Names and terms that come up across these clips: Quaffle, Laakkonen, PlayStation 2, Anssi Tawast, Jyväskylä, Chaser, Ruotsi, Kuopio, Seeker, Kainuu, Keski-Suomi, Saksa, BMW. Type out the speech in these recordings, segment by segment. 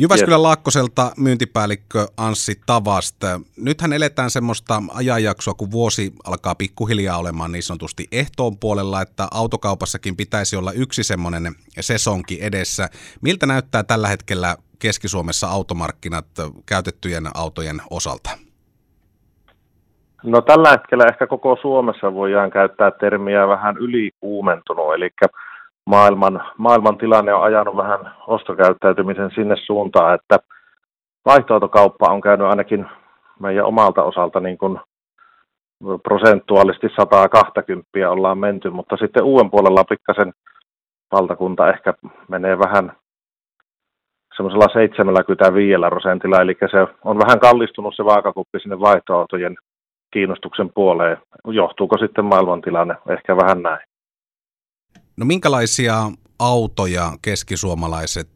Jyväskylän Laakkoselta myyntipäällikkö Anssi Tawast. Nythän eletään semmoista ajanjaksoa, kun vuosi alkaa pikkuhiljaa olemaan niin sanotusti ehtoon puolella, että autokaupassakin pitäisi olla yksi semmoinen sesonki edessä. Miltä näyttää tällä hetkellä Keski-Suomessa automarkkinat käytettyjen autojen osalta? No tällä hetkellä ehkä koko Suomessa voidaan käyttää termiä vähän ylikuumentunut, eli maailman tilanne on ajanut vähän ostokäyttäytymisen sinne suuntaan, että vaihtoautokauppa on käynyt ainakin meidän omalta osalta niin kuin prosentuaalisesti 120 ollaan menty, mutta sitten uuden puolella pikkasen valtakunta ehkä menee vähän semmoisella 75%, eli se on vähän kallistunut se vaakakuppi sinne vaihtoautojen kiinnostuksen puoleen. Johtuuko sitten maailmantilanne? Ehkä vähän näin. No minkälaisia autoja keskisuomalaiset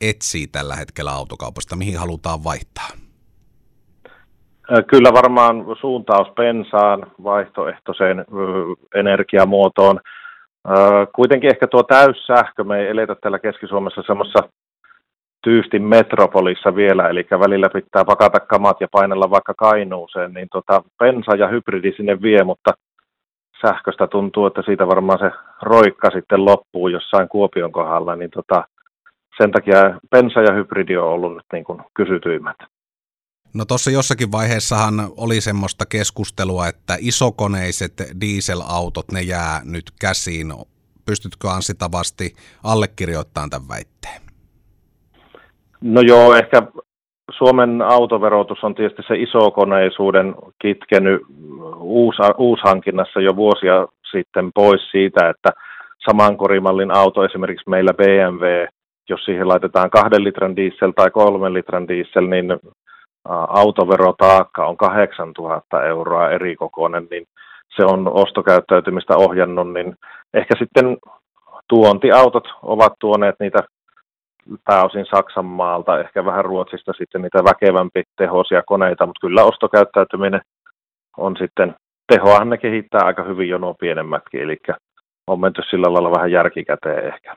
etsii tällä hetkellä autokaupasta? Mihin halutaan vaihtaa? Kyllä varmaan suuntaus bensaan, vaihtoehtoiseen energiamuotoon. Kuitenkin ehkä tuo täyssähkö, me ei eletä täällä Keski-Suomessa semmoisessa tyystin metropolissa vielä, eli välillä pitää pakata kamat ja painella vaikka Kainuuseen, niin bensa ja hybridi sinne vie, mutta sähköstä tuntuu, että siitä varmaan se roikka sitten loppuu jossain Kuopion kohdalla, niin sen takia bensa ja hybridi on ollut nyt niin kuin kysytyimmät. No tuossa jossakin vaiheessahan oli semmoista keskustelua, että isokoneiset dieselautot, ne jää nyt käsiin. Pystytkö Anssi Tawast allekirjoittamaan tämän väitteen? No joo, ehkä Suomen autoverotus on tietysti se isokoneisuuden kitkenyt uushankinnassa jo vuosia sitten pois siitä, että saman korimallin auto, esimerkiksi meillä BMW, jos siihen laitetaan 2 litran diesel tai 3 litran diesel, niin autoverotaakka on 8 000 euroa eri kokoinen, niin se on ostokäyttäytymistä ohjannut, niin ehkä sitten tuontiautot ovat tuoneet niitä pääosin Saksan maalta, ehkä vähän Ruotsista sitten niitä väkevämpi tehoisia koneita, mutta kyllä ostokäyttäytyminen on sitten, tehoahan ne kehittää aika hyvin jo nuo pienemmätkin, eli on menty sillä lailla vähän järkikäteen ehkä.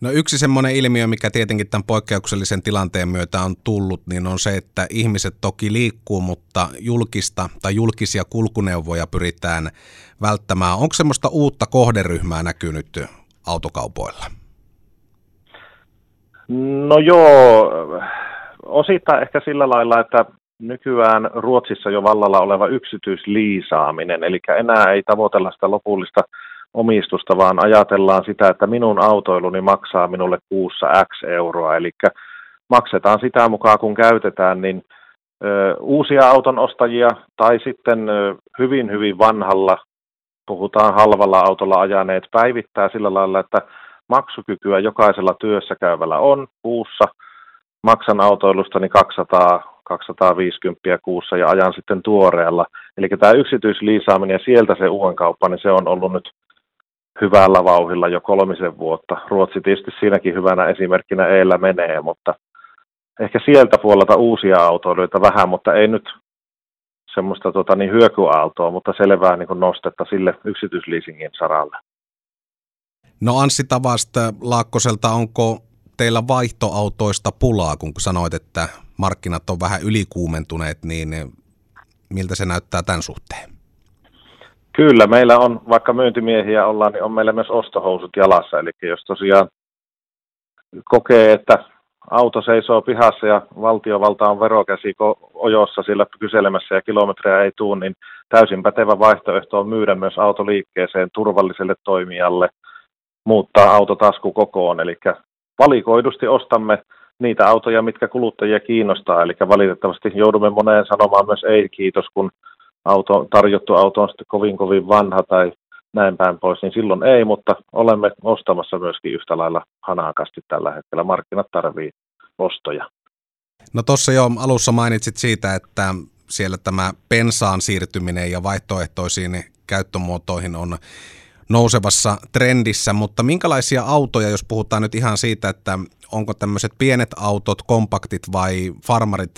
No yksi semmoinen ilmiö, mikä tietenkin tämän poikkeuksellisen tilanteen myötä on tullut, niin on se, että ihmiset toki liikkuu, mutta julkisia kulkuneuvoja pyritään välttämään. Onko semmoista uutta kohderyhmää näkynyt autokaupoilla? No joo, osittain ehkä sillä lailla, että nykyään Ruotsissa jo vallalla oleva yksityisliisaaminen, eli enää ei tavoitella sitä lopullista omistusta, vaan ajatellaan sitä, että minun autoiluni maksaa minulle kuussa X euroa, eli maksetaan sitä mukaan, kun käytetään, niin uusia auton ostajia tai sitten hyvin, hyvin vanhalla, puhutaan halvalla autolla ajaneet, päivittää sillä lailla, että maksukykyä jokaisella työssä käyvällä on kuussa. Maksan autoilustani 200-250 kuussa ja ajan sitten tuoreella. Eli tämä yksityisliisaaminen ja sieltä se uuden kauppa, niin se on ollut nyt hyvällä vauhdilla jo 3 vuotta. Ruotsi tietysti siinäkin hyvänä esimerkkinä eellä menee, mutta ehkä sieltä puolelta uusia autoilijoita vähän, mutta ei nyt semmoista hyökyaaltoa, mutta selvää niin kuin nostetta sille yksityisliisingin saralle. No Anssi Tawast Laakkoselta, onko teillä vaihtoautoista pulaa, kun sanoit, että markkinat on vähän ylikuumentuneet, niin miltä se näyttää tämän suhteen? Kyllä, meillä on, vaikka myyntimiehiä ollaan, niin on meillä myös ostohousut jalassa, eli jos tosiaan kokee, että auto seisoo pihassa ja valtiovalta on verokäsi ojossa sillä kyselemässä ja kilometrejä ei tule, niin täysin pätevä vaihtoehto on myydä myös auto liikkeeseen turvalliselle toimijalle, muuttaa autotasku kokoon, eli valikoidusti ostamme niitä autoja, mitkä kuluttajia kiinnostaa, eli valitettavasti joudumme moneen sanomaan myös ei kiitos, kun tarjottu auto on sitten kovin vanha tai näin päin pois, niin silloin ei, mutta olemme ostamassa myöskin yhtä lailla hanakasti tällä hetkellä, markkinat tarvii ostoja. No tuossa jo alussa mainitsit siitä, että siellä tämä bensaan siirtyminen ja vaihtoehtoisiin käyttömuotoihin on nousevassa trendissä, mutta minkälaisia autoja, jos puhutaan nyt ihan siitä, että onko tämmöiset pienet autot, kompaktit vai farmarit,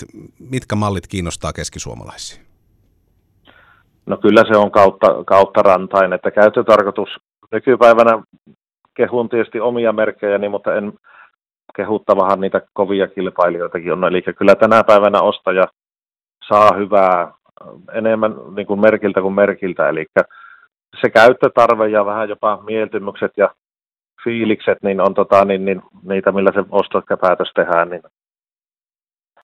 mitkä mallit kiinnostaa keskisuomalaisia? No kyllä se on kautta rantain, että käyttötarkoitus nykypäivänä kehun tietysti omia merkkejäni, mutta en kehuttavahan niitä kovia kilpailijoitakin on. Eli kyllä tänä päivänä ostaja saa hyvää enemmän niin kuin merkiltä kuin merkiltä. Eli se käyttötarve ja vähän jopa mieltymykset ja fiilikset, niin on niitä, millä se ostopäätös tehdään, niin